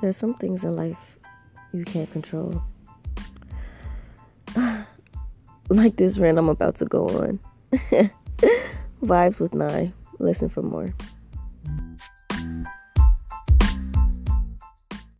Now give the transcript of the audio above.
There's some things in life you can't control. Like this rant I'm about to go on. Vibes with Nye. Listen for more.